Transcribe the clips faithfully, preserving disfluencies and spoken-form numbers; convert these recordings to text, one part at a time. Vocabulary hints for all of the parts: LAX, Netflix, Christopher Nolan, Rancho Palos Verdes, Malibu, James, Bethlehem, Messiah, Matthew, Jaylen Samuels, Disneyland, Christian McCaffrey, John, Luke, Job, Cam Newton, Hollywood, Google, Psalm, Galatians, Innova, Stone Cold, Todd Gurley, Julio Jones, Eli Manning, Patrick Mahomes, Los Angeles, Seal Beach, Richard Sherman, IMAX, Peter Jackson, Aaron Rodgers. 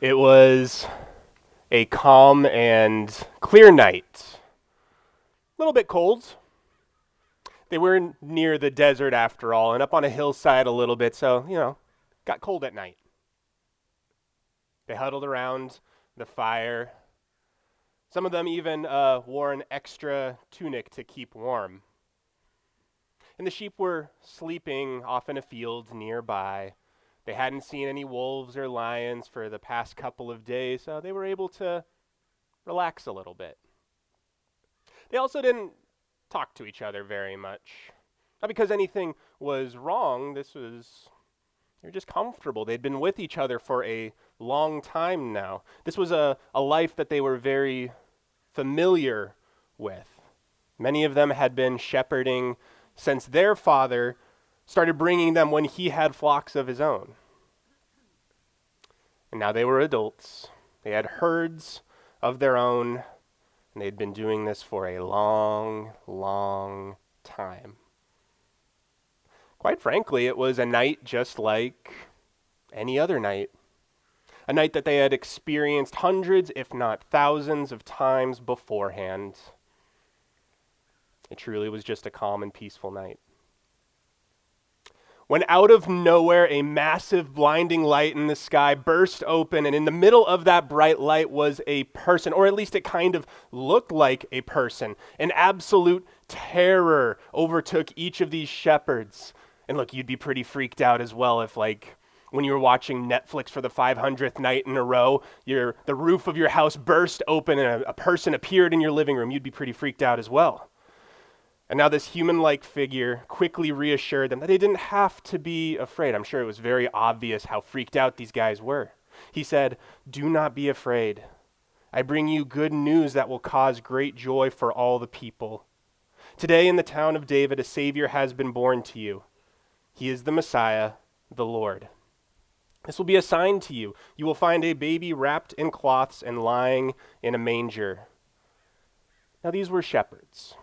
It was a calm and clear night. A little bit cold. They were near the desert after all, and up on a hillside a little bit, so, you know, got cold at night. They huddled around the fire. Some of them even uh, wore an extra tunic to keep warm. And the sheep were sleeping off in a field nearby. They hadn't seen any wolves or lions for the past couple of days, so they were able to relax a little bit. They also didn't talk to each other very much. Not because anything was wrong. This was, they were just comfortable. They'd been with each other for a long time now. This was a, a life that they were very familiar with. Many of them had been shepherding since their father started bringing them when he had flocks of his own. And now they were adults. They had herds of their own, and they'd been doing this for a long, long time. Quite frankly, it was a night just like any other night. A night that they had experienced hundreds, if not thousands, of times beforehand. It truly was just a calm and peaceful night. When out of nowhere, a massive blinding light in the sky burst open, and in the middle of that bright light was a person, or at least it kind of looked like a person. An absolute terror overtook each of these shepherds. And look, you'd be pretty freaked out as well if, like, when you were watching Netflix for the five hundredth night in a row, your, the roof of your house burst open and a, a person appeared in your living room. You'd be pretty freaked out as well. And now this human-like figure quickly reassured them that they didn't have to be afraid. I'm sure it was very obvious how freaked out these guys were. He said, "Do not be afraid. I bring you good news that will cause great joy for all the people. Today in the town of David, a Savior has been born to you. He is the Messiah, the Lord. This will be a sign to you. You will find a baby wrapped in cloths and lying in a manger." Now these were shepherds.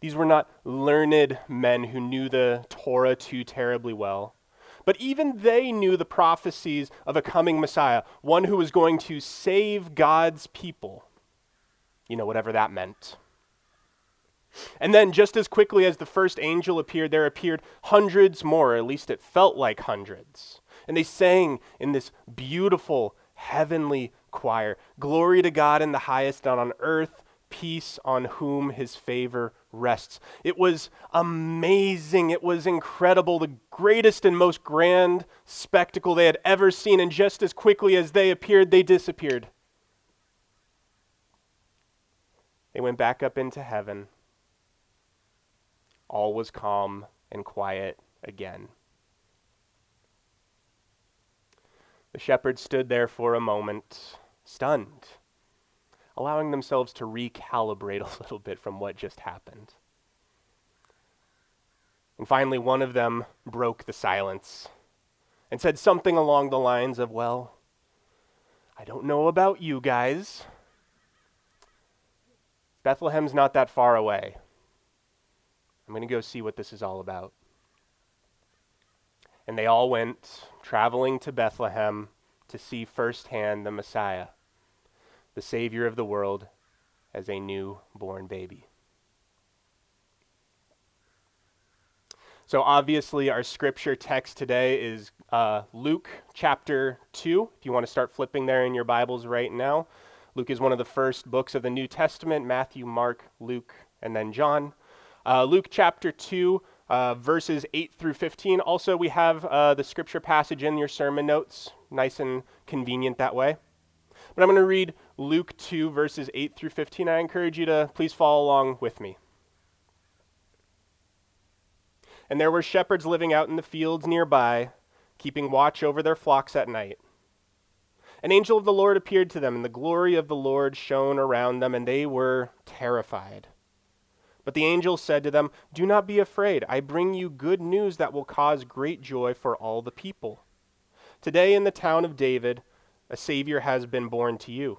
These were not learned men who knew the Torah too terribly well, but even they knew the prophecies of a coming Messiah, one who was going to save God's people, you know, whatever that meant. And then just as quickly as the first angel appeared, there appeared hundreds more, or at least it felt like hundreds. And they sang in this beautiful heavenly choir, "Glory to God in the highest, and on earth peace on whom his favor rests." It was amazing. It was incredible. The greatest and most grand spectacle they had ever seen. And just as quickly as they appeared, they disappeared. They went back up into heaven. All was calm and quiet again. The shepherds stood there for a moment, stunned, allowing themselves to recalibrate a little bit from what just happened. And finally, one of them broke the silence and said something along the lines of, "Well, I don't know about you guys. Bethlehem's not that far away. I'm going to go see what this is all about." And they all went traveling to Bethlehem to see firsthand the Messiah, the Savior of the world, as a newborn baby. So obviously our scripture text today is uh, Luke chapter two. If you want to start flipping there in your Bibles right now. Luke is one of the first books of the New Testament: Matthew, Mark, Luke, and then John. Uh, Luke chapter two, uh, verses eight through fifteen. Also, we have uh, the scripture passage in your sermon notes. Nice and convenient that way. But I'm going to read Luke two, verses eight through fifteen. I encourage you to please follow along with me. "And there were shepherds living out in the fields nearby, keeping watch over their flocks at night. An angel of the Lord appeared to them, and the glory of the Lord shone around them, and they were terrified. But the angel said to them, 'Do not be afraid. I bring you good news that will cause great joy for all the people. Today in the town of David, a Savior has been born to you.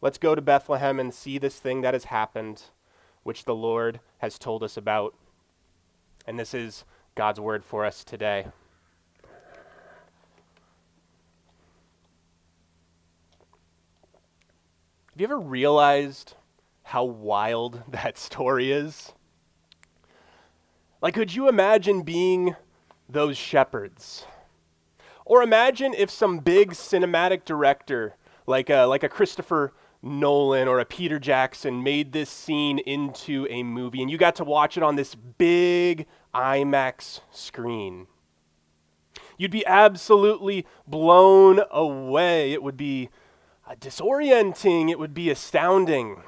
"Let's go to Bethlehem and see this thing that has happened, which the Lord has told us about." And this is God's word for us today. Have you ever realized how wild that story is? Like, could you imagine being those shepherds? Or imagine if some big cinematic director, like a, like a Christopher Nolan or a Peter Jackson, made this scene into a movie and you got to watch it on this big IMAX screen. You'd be absolutely blown away. It would be Uh, disorienting, it would be astounding.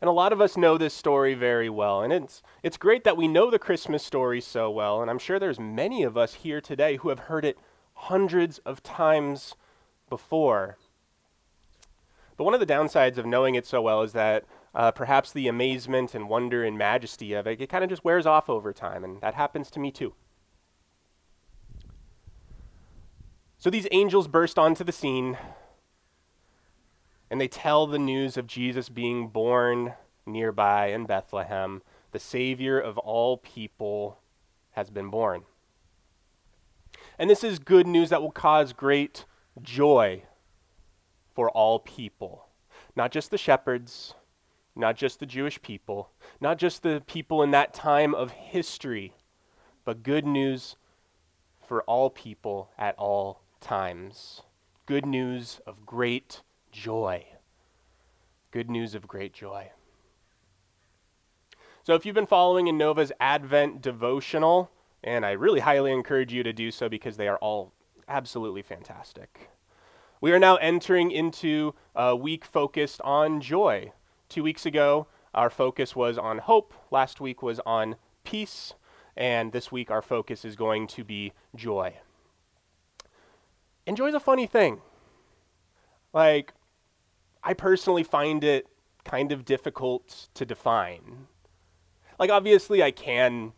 And a lot of us know this story very well, and it's it's great that we know the Christmas story so well, and I'm sure there's many of us here today who have heard it hundreds of times before. But one of the downsides of knowing it so well is that uh, perhaps the amazement and wonder and majesty of it, it kind of just wears off over time, and that happens to me too. So these angels burst onto the scene and they tell the news of Jesus being born nearby in Bethlehem. The Savior of all people has been born. And this is good news that will cause great joy for all people. Not just the shepherds, not just the Jewish people, not just the people in that time of history, but good news for all people at all times. Good news of great joy. Good news of great joy. So if you've been following Innova's Advent devotional, and I really highly encourage you to do so because they are all absolutely fantastic. We are now entering into a week focused on joy. Two weeks ago, our focus was on hope. Last week was on peace. And this week our focus is going to be joy. And joy is a funny thing. Like, I personally find it kind of difficult to define. Like, obviously I can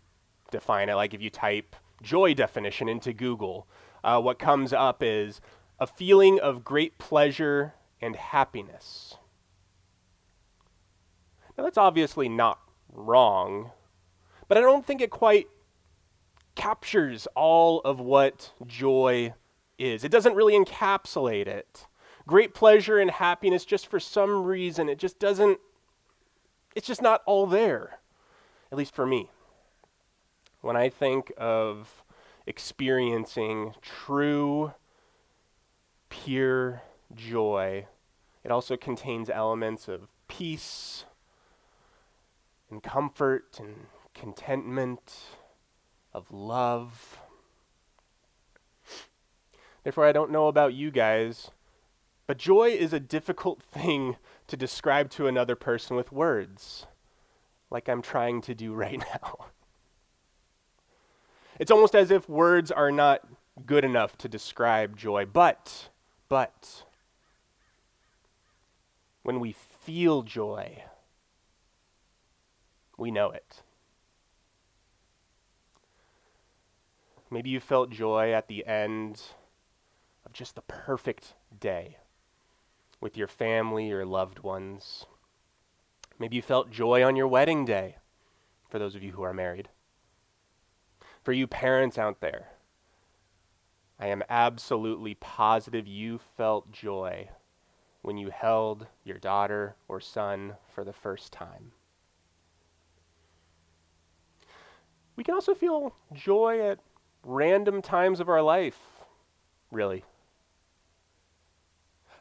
define it. Like, if you type joy definition into Google, uh, what comes up is a feeling of great pleasure and happiness. Now, that's obviously not wrong, but I don't think it quite captures all of what joy is. It doesn't really encapsulate it. Great pleasure and happiness, just for some reason, it just doesn't, it's just not all there, at least for me. When I think of experiencing true, pure joy, it also contains elements of peace and comfort and contentment, of love. Therefore, I don't know about you guys, but joy is a difficult thing to describe to another person with words, like I'm trying to do right now. It's almost as if words are not good enough to describe joy, but, but, when we feel joy, we know it. Maybe you felt joy at the end of just the perfect day with your family, your loved ones. Maybe you felt joy on your wedding day, for those of you who are married. For you parents out there, I am absolutely positive you felt joy when you held your daughter or son for the first time. We can also feel joy at random times of our life, really.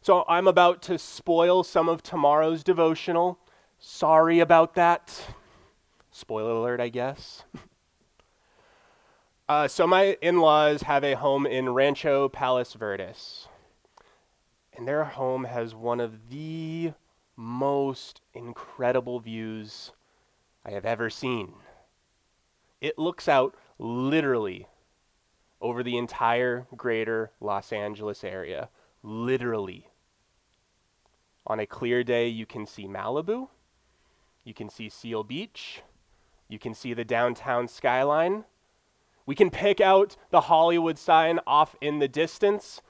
So I'm about to spoil some of tomorrow's devotional. Sorry about that. Spoiler alert, I guess. uh, so my in-laws have a home in Rancho Palos Verdes. And their home has one of the most incredible views I have ever seen. It looks out literally over the entire greater Los Angeles area. Literally. On a clear day, you can see Malibu. You can see Seal Beach. You can see the downtown skyline. We can pick out the Hollywood sign off in the distance.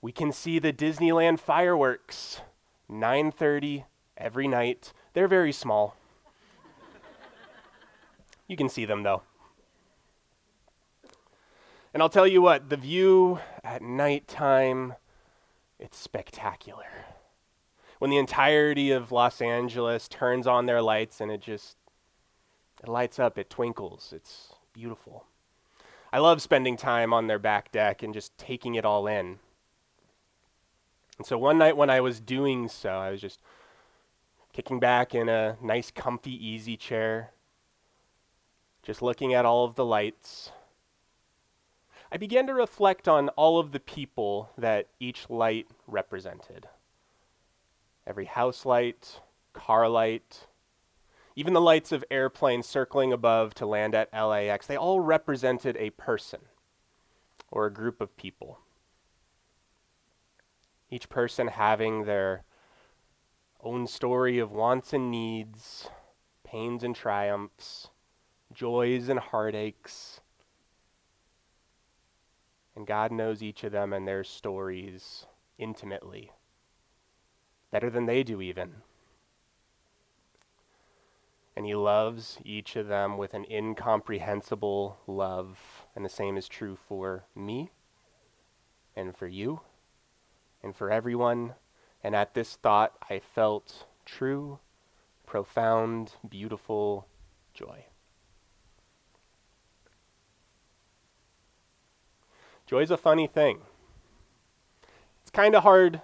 We can see the Disneyland fireworks, nine thirty every night. They're very small. You can see them, though. And I'll tell you what, the view at nighttime, it's spectacular. When the entirety of Los Angeles turns on their lights and it just, it lights up, it twinkles, it's beautiful. I love spending time on their back deck and just taking it all in. And so one night when I was doing so, I was just kicking back in a nice, comfy, easy chair, just looking at all of the lights. I began to reflect on all of the people that each light represented. Every house light, car light, even the lights of airplanes circling above to land at L A X, they all represented a person or a group of people. Each person having their own story of wants and needs, pains and triumphs, joys and heartaches. And God knows each of them and their stories intimately, better than they do even. And he loves each of them with an incomprehensible love. And the same is true for me and for you and for everyone. And at this thought, I felt true, profound, beautiful joy. Joy's a funny thing. It's kind of hard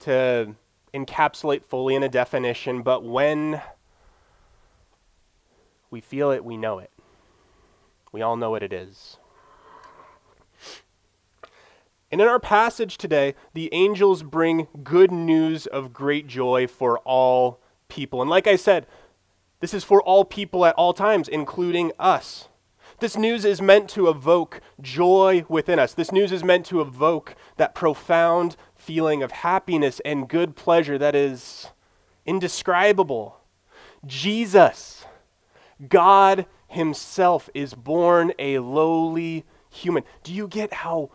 to encapsulate fully in a definition, but when we feel it, we know it. We all know what it is. And in our passage today, the angels bring good news of great joy for all people. And like I said, this is for all people at all times, including us. This news is meant to evoke joy within us. This news is meant to evoke that profound feeling of happiness and good pleasure that is indescribable. Jesus, God himself, is born a lowly human. Do you get how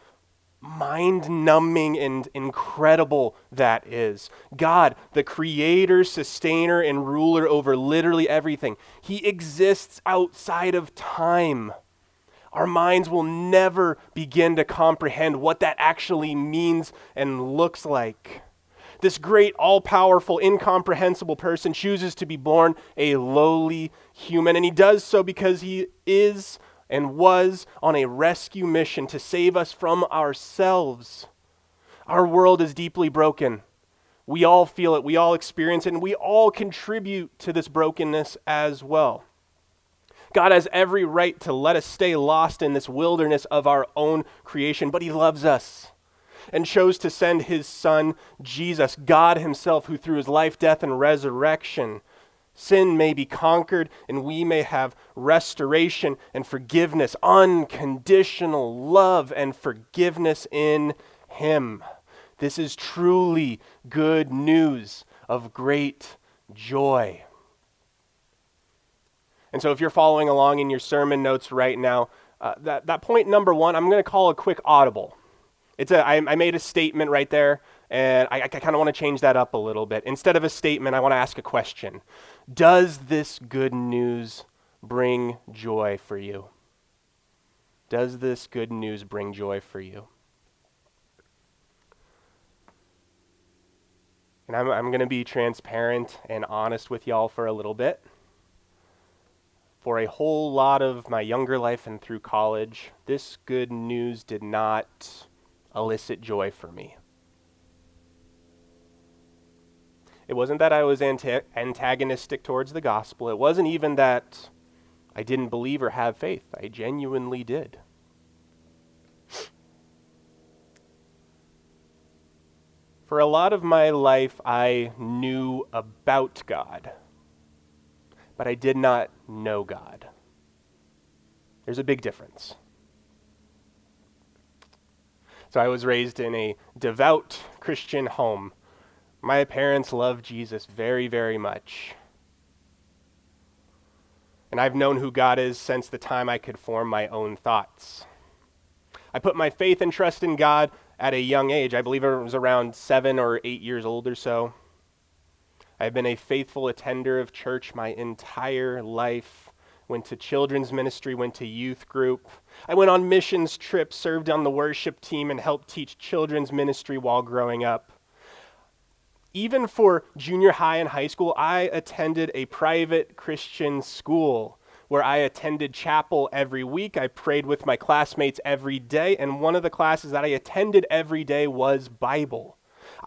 mind-numbing and incredible that is? God, the creator, sustainer, and ruler over literally everything. He exists outside of time. Our minds will never begin to comprehend what that actually means and looks like. This great, all-powerful, incomprehensible person chooses to be born a lowly human, and he does so because he is and was on a rescue mission to save us from ourselves. Our world is deeply broken. We all feel it, we all experience it, and we all contribute to this brokenness as well. God has every right to let us stay lost in this wilderness of our own creation, but he loves us and chose to send his son, Jesus, God himself, who through his life, death, and resurrection, sin may be conquered, and we may have restoration and forgiveness, unconditional love and forgiveness in him. This is truly good news of great joy. And so if you're following along in your sermon notes right now, uh, that, that point number one, I'm going to call a quick audible. It's a, I, I made a statement right there, and I, I kind of want to change that up a little bit. Instead of a statement, I want to ask a question. Does this good news bring joy for you? Does this good news bring joy for you? And I'm, I'm going to be transparent and honest with y'all for a little bit. For a whole lot of my younger life and through college, this good news did not elicit joy for me. It wasn't that I was anti- antagonistic towards the gospel. It wasn't even that I didn't believe or have faith. I genuinely did. For a lot of my life, I knew about God, but I did not know God. There's a big difference. So I was raised in a devout Christian home. My parents love Jesus very, very much. And I've known who God is since the time I could form my own thoughts. I put my faith and trust in God at a young age. I believe I was around seven or eight years old or so. I've been a faithful attender of church my entire life. Went to children's ministry, went to youth group. I went on missions trips, served on the worship team, and helped teach children's ministry while growing up. Even for junior high and high school, I attended a private Christian school where I attended chapel every week. I prayed with my classmates every day, and one of the classes that I attended every day was Bible.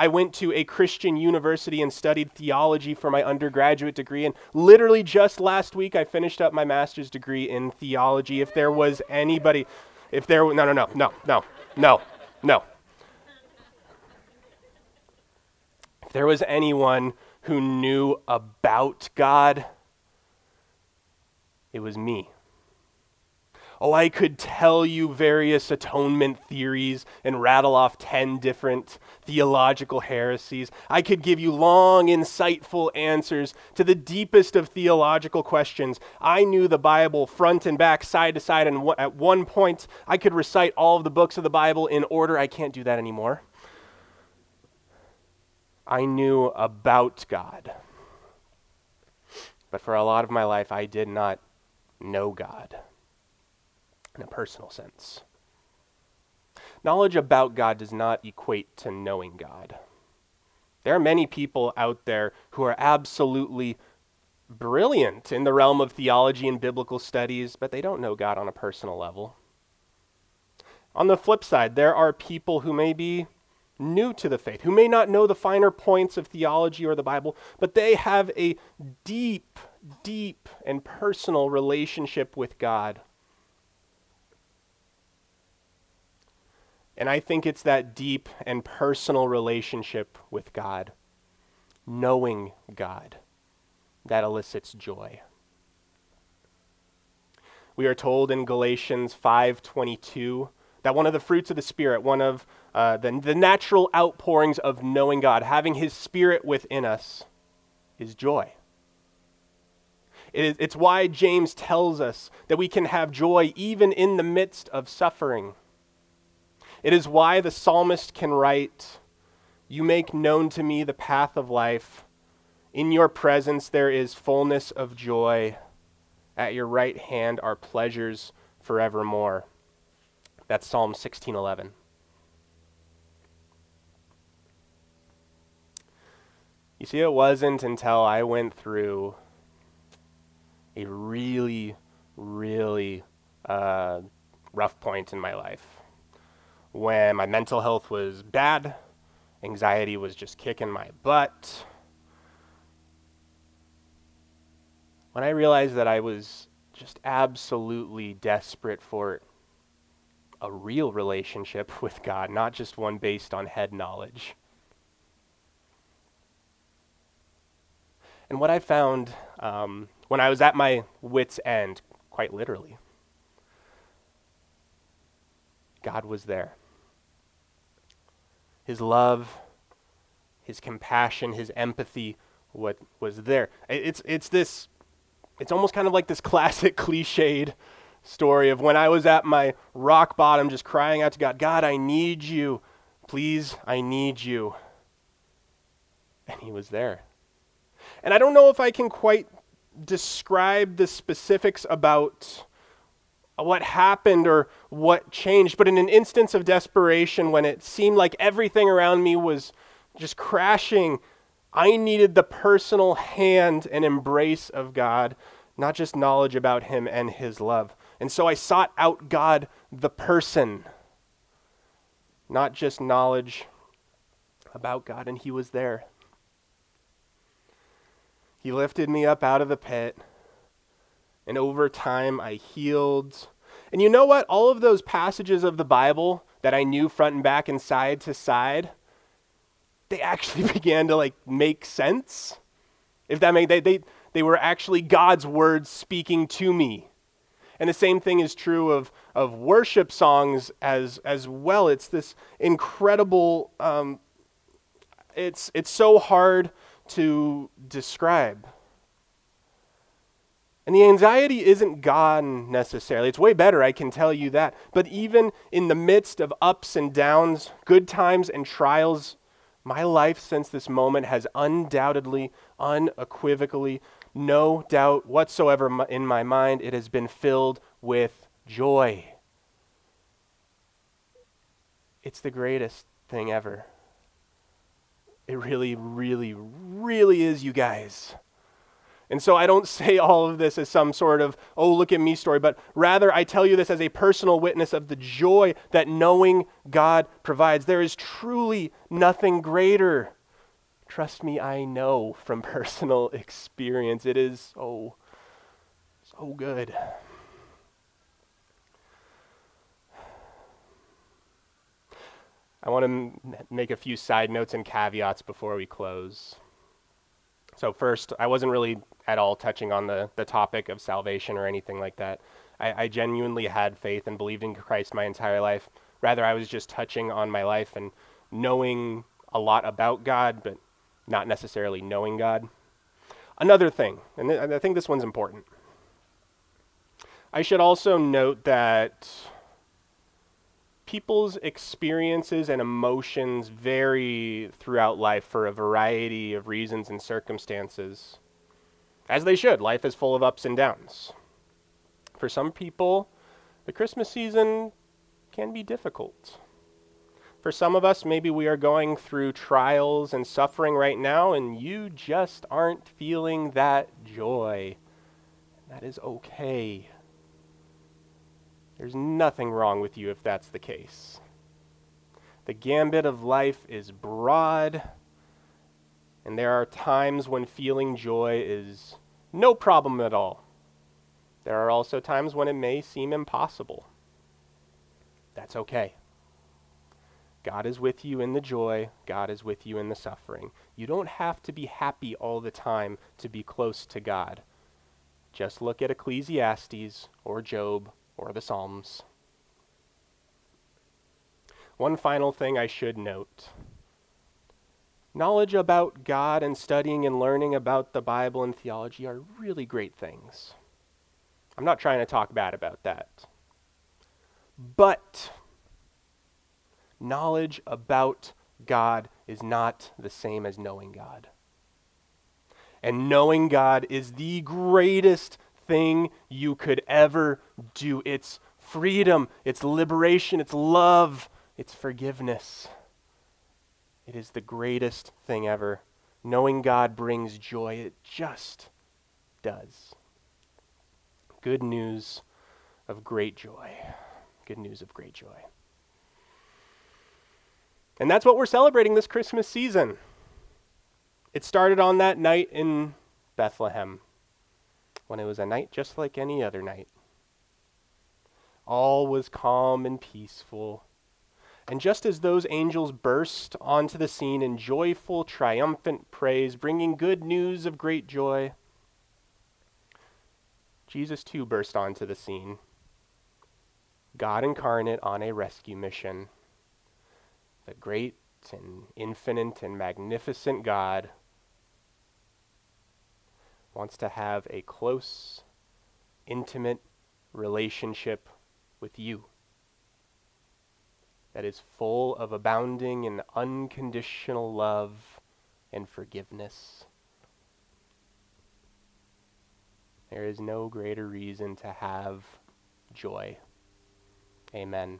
I went to a Christian university and studied theology for my undergraduate degree, and literally just last week I finished up my master's degree in theology. If there was anybody, if there was, no, no, no, no, no, no, no. If there was anyone who knew about God, it was me. Oh, I could tell you various atonement theories and rattle off ten different theological heresies. I could give you long, insightful answers to the deepest of theological questions. I knew the Bible front and back, side to side, and at one point, I could recite all of the books of the Bible in order. I can't do that anymore. I knew about God. But for a lot of my life, I did not know God. In a personal sense. Knowledge about God does not equate to knowing God. There are many people out there who are absolutely brilliant in the realm of theology and biblical studies, but they don't know God on a personal level. On the flip side, there are people who may be new to the faith, who may not know the finer points of theology or the Bible, but they have a deep, deep and personal relationship with God. And I think it's that deep and personal relationship with God, knowing God, that elicits joy. We are told in Galatians five twenty-two that one of the fruits of the Spirit, one of uh, the, the natural outpourings of knowing God, having His Spirit within us, is joy. It is, it's why James tells us that we can have joy even in the midst of suffering. It is why the psalmist can write, "You make known to me the path of life. In your presence there is fullness of joy. At your right hand are pleasures forevermore." That's Psalm sixteen eleven. You see, it wasn't until I went through a really, really uh, rough point in my life, when my mental health was bad, anxiety was just kicking my butt, when I realized that I was just absolutely desperate for a real relationship with God, not just one based on head knowledge. And what I found um, when I was at my wit's end, quite literally, God was there. His love, His compassion, His empathy, what was there. It's, it's this, it's almost kind of like this classic cliched story of when I was at my rock bottom, just crying out to God, "God, I need you. Please, I need you." And He was there. And I don't know if I can quite describe the specifics about what happened or what changed, but in an instance of desperation when it seemed like everything around me was just crashing, I needed the personal hand and embrace of God, not just knowledge about Him and His love. And so I sought out God, the person, not just knowledge about God, and He was there. He lifted me up out of the pit, and over time, I healed. And you know what? All of those passages of the Bible that I knew front and back and side to side, they actually began to like make sense. If that made, they, they, they were actually God's words speaking to me. And the same thing is true of, of worship songs as as well. It's this incredible. Um, it's it's so hard to describe. And the anxiety isn't gone necessarily. It's way better, I can tell you that. But even in the midst of ups and downs, good times and trials, my life since this moment has undoubtedly, unequivocally, no doubt whatsoever in my mind, it has been filled with joy. It's the greatest thing ever. It really, really, really is, you guys. And so I don't say all of this as some sort of, oh, look at me story, but rather I tell you this as a personal witness of the joy that knowing God provides. There is truly nothing greater. Trust me, I know from personal experience. It is so, so good. I want to m- make a few side notes and caveats before we close. So first, I wasn't really at all touching on the, the topic of salvation or anything like that. I, I genuinely had faith and believed in Christ my entire life. Rather, I was just touching on my life and knowing a lot about God, but not necessarily knowing God. Another thing, and th- I think this one's important. I should also note that people's experiences and emotions vary throughout life for a variety of reasons and circumstances. As they should. Life is full of ups and downs. For some people, the Christmas season can be difficult. For some of us, maybe we are going through trials and suffering right now, and you just aren't feeling that joy. That is okay. There's nothing wrong with you if that's the case. The gambit of life is broad, and there are times when feeling joy is no problem at all. There are also times when it may seem impossible. That's okay. God is with you in the joy. God is with you in the suffering. You don't have to be happy all the time to be close to God. Just look at Ecclesiastes or Job or the Psalms. One final thing I should note. Knowledge about God and studying and learning about the Bible and theology are really great things. I'm not trying to talk bad about that. But knowledge about God is not the same as knowing God. And knowing God is the greatest thing you could ever do. It's freedom, it's liberation, it's love, it's forgiveness. It is the greatest thing ever. Knowing God brings joy. It just does. Good news of great joy. Good news of great joy. And that's what we're celebrating this Christmas season. It started on that night in Bethlehem, when it was a night just like any other night. All was calm and peaceful. And just as those angels burst onto the scene in joyful, triumphant praise, bringing good news of great joy, Jesus too burst onto the scene. God incarnate on a rescue mission. The great and infinite and magnificent God wants to have a close, intimate relationship with you that is full of abounding and unconditional love and forgiveness. There is no greater reason to have joy. Amen.